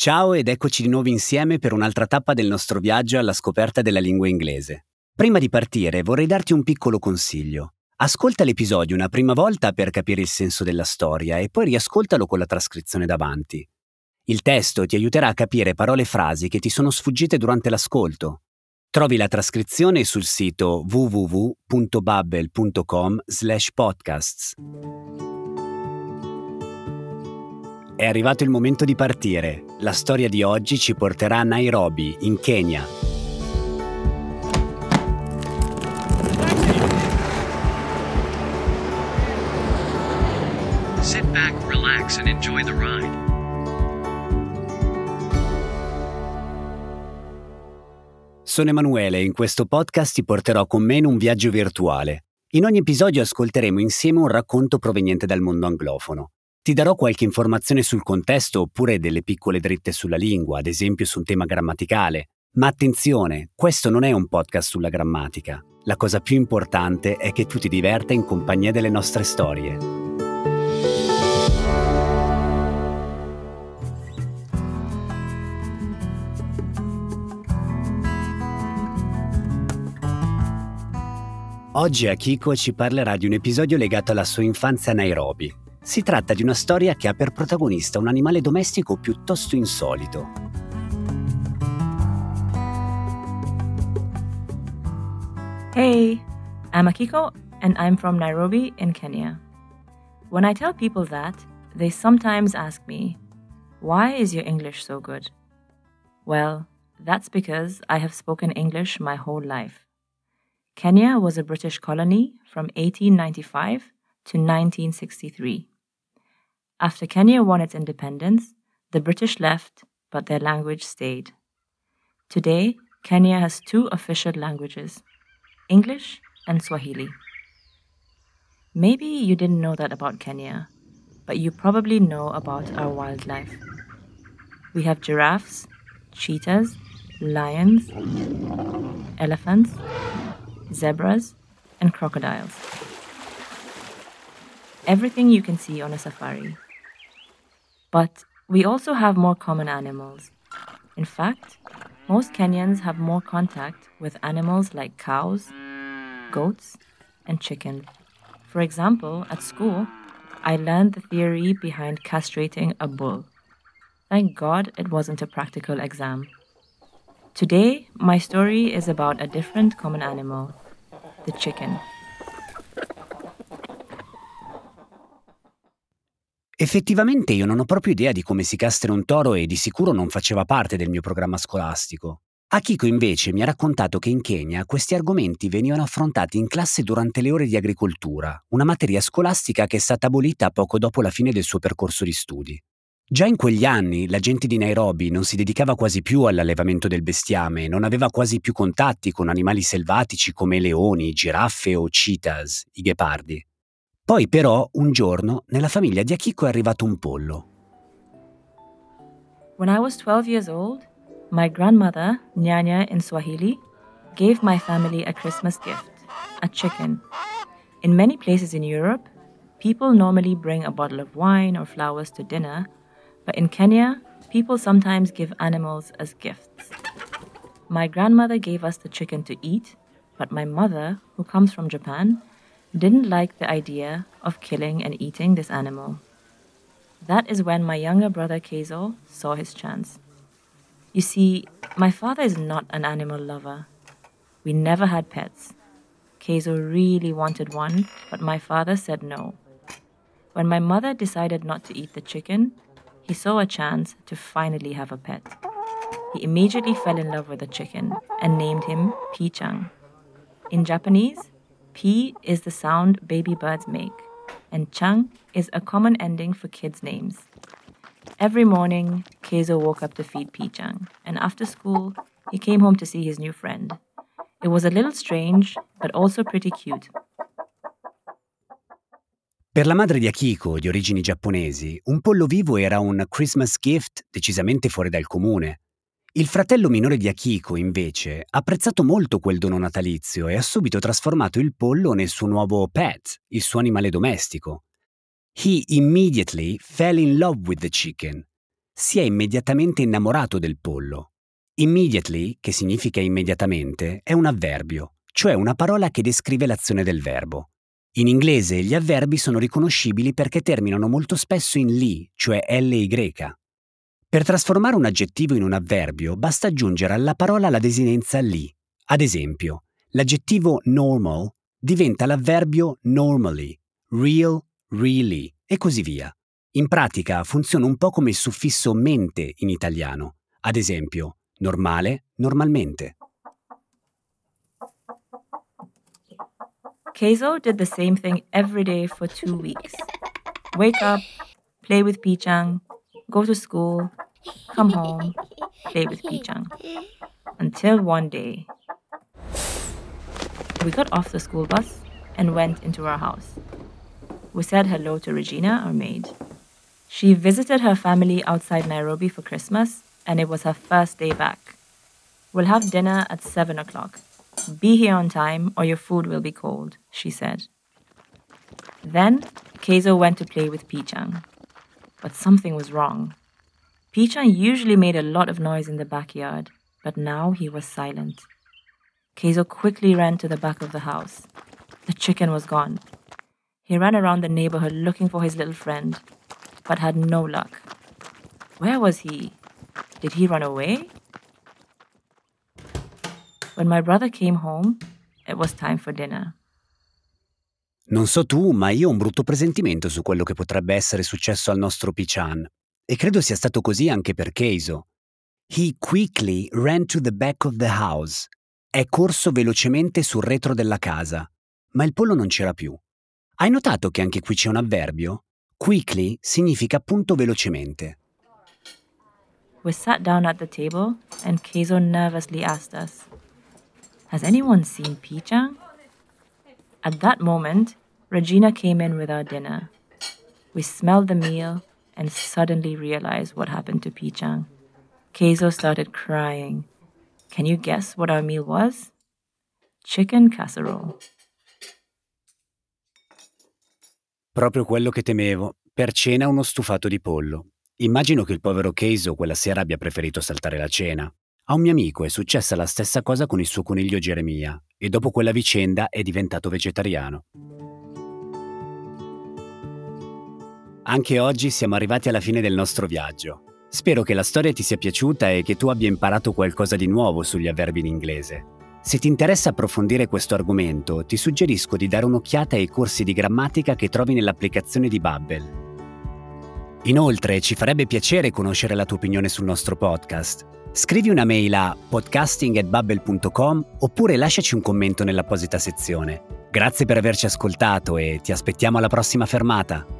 Ciao ed eccoci di nuovo insieme per un'altra tappa del nostro viaggio alla scoperta della lingua inglese. Prima di partire vorrei darti un piccolo consiglio. Ascolta l'episodio una prima volta per capire il senso della storia e poi riascoltalo con la trascrizione davanti. Il testo ti aiuterà a capire parole e frasi che ti sono sfuggite durante l'ascolto. Trovi la trascrizione sul sito www.babbel.com/podcasts. È arrivato il momento di partire. La storia di oggi ci porterà a Nairobi, in Kenya. Sit back, relax and enjoy the ride. Sono Emanuele e in questo podcast ti porterò con me in un viaggio virtuale. In ogni episodio ascolteremo insieme un racconto proveniente dal mondo anglofono. Ti darò qualche informazione sul contesto oppure delle piccole dritte sulla lingua, ad esempio su un tema grammaticale. Ma attenzione, questo non è un podcast sulla grammatica. La cosa più importante è che tu ti diverta in compagnia delle nostre storie. Oggi Akiko ci parlerà di un episodio legato alla sua infanzia a Nairobi. Si tratta di una storia che ha per protagonista un animale domestico piuttosto insolito. Hey, I'm Akiko and I'm from Nairobi in Kenya. When I tell people that, they sometimes ask me, "Why is your English so good?" Well, that's because I have spoken English my whole life. Kenya was a British colony from 1895 to 1963. After Kenya won its independence, the British left, but their language stayed. Today, Kenya has two official languages, English and Swahili. Maybe you didn't know that about Kenya, but you probably know about our wildlife. We have giraffes, cheetahs, lions, elephants, zebras, and crocodiles. Everything you can see on a safari. But we also have more common animals. In fact, most Kenyans have more contact with animals like cows, goats, and chicken. For example, at school, I learned the theory behind castrating a bull. Thank God it wasn't a practical exam. Today, my story is about a different common animal, the chicken. Effettivamente io non ho proprio idea di come si castra un toro e di sicuro non faceva parte del mio programma scolastico. Akiko invece mi ha raccontato che in Kenya questi argomenti venivano affrontati in classe durante le ore di agricoltura, una materia scolastica che è stata abolita poco dopo la fine del suo percorso di studi. Già in quegli anni la gente di Nairobi non si dedicava quasi più all'allevamento del bestiame, non aveva quasi più contatti con animali selvatici come leoni, giraffe o cheetahs, i ghepardi. Poi però, un giorno, nella famiglia di Akiko è arrivato un pollo. When I was 12 years old, my grandmother, Nyanya in Swahili, gave my family a Christmas gift, a chicken. In many places in Europe, people normally bring a bottle of wine or flowers to dinner, but in Kenya, people sometimes give animals as gifts. My grandmother gave us the chicken to eat, but my mother, who comes from Japan, didn't like the idea of killing and eating this animal. That is when my younger brother Keizo saw his chance. You see, my father is not an animal lover. We never had pets. Keizo really wanted one, but my father said no. When my mother decided not to eat the chicken, he saw a chance to finally have a pet. He immediately fell in love with the chicken and named him P-chan. In Japanese, P is the sound baby birds make, and Chang is a common ending for kids' names. Every morning, Keizo woke up to feed P-chan, and after school, he came home to see his new friend. It was a little strange, but also pretty cute. Per la madre di Akiko, di origini giapponesi, un pollo vivo era un Christmas gift decisamente fuori dal comune. Il fratello minore di Akiko, invece, ha apprezzato molto quel dono natalizio e ha subito trasformato il pollo nel suo nuovo pet, il suo animale domestico. He immediately fell in love with the chicken. si è immediatamente innamorato del pollo. Immediately, che significa immediatamente, è un avverbio, cioè una parola che descrive l'azione del verbo. In inglese gli avverbi sono riconoscibili perché terminano molto spesso in ly, cioè ly. Per trasformare un aggettivo in un avverbio basta aggiungere alla parola la desinenza ly. Ad esempio, l'aggettivo normal diventa l'avverbio normally, real, really e così via. In pratica funziona un po' come il suffisso mente in italiano. Ad esempio, normale, normalmente. Keizo did the same thing every day for 2 weeks. Wake up, play with P-chan, go to school, come home, play with P-chan. Until one day, we got off the school bus and went into our house. We said hello to Regina, our maid. She visited her family outside Nairobi for Christmas, and it was her first day back. We'll have dinner at 7:00. Be here on time or your food will be cold, she said. Then, Keizo went to play with P-chan. But something was wrong. P-chan usually made a lot of noise in the backyard, but now he was silent. Keizo quickly ran to the back of the house. The chicken was gone. He ran around the neighborhood looking for his little friend, but had no luck. Where was he? Did he run away? When my brother came home, it was time for dinner. Non so tu, ma io ho un brutto presentimento su quello che potrebbe essere successo al nostro P-chan. E credo sia stato così anche per Keizo. He quickly ran to the back of the house. È corso velocemente sul retro della casa. Ma il pollo non c'era più. Hai notato che anche qui c'è un avverbio? Quickly significa appunto velocemente. We sat down at the table and Keizo nervously asked us, "Has anyone seen P-chan?" At that moment, Regina came in with our dinner. We smelled the meal and suddenly realized what happened to P-chan. Keizo started crying. Can you guess what our meal was? Chicken casserole. Proprio quello che temevo. Per cena uno stufato di pollo. Immagino che il povero Keizo quella sera abbia preferito saltare la cena. A un mio amico è successa la stessa cosa con il suo coniglio Geremia e dopo quella vicenda è diventato vegetariano. Anche oggi siamo arrivati alla fine del nostro viaggio. Spero che la storia ti sia piaciuta e che tu abbia imparato qualcosa di nuovo sugli avverbi in inglese. Se ti interessa approfondire questo argomento, ti suggerisco di dare un'occhiata ai corsi di grammatica che trovi nell'applicazione di Babbel. Inoltre, ci farebbe piacere conoscere la tua opinione sul nostro podcast. Scrivi una mail a podcasting@babbel.com oppure lasciaci un commento nell'apposita sezione. Grazie per averci ascoltato e ti aspettiamo alla prossima fermata!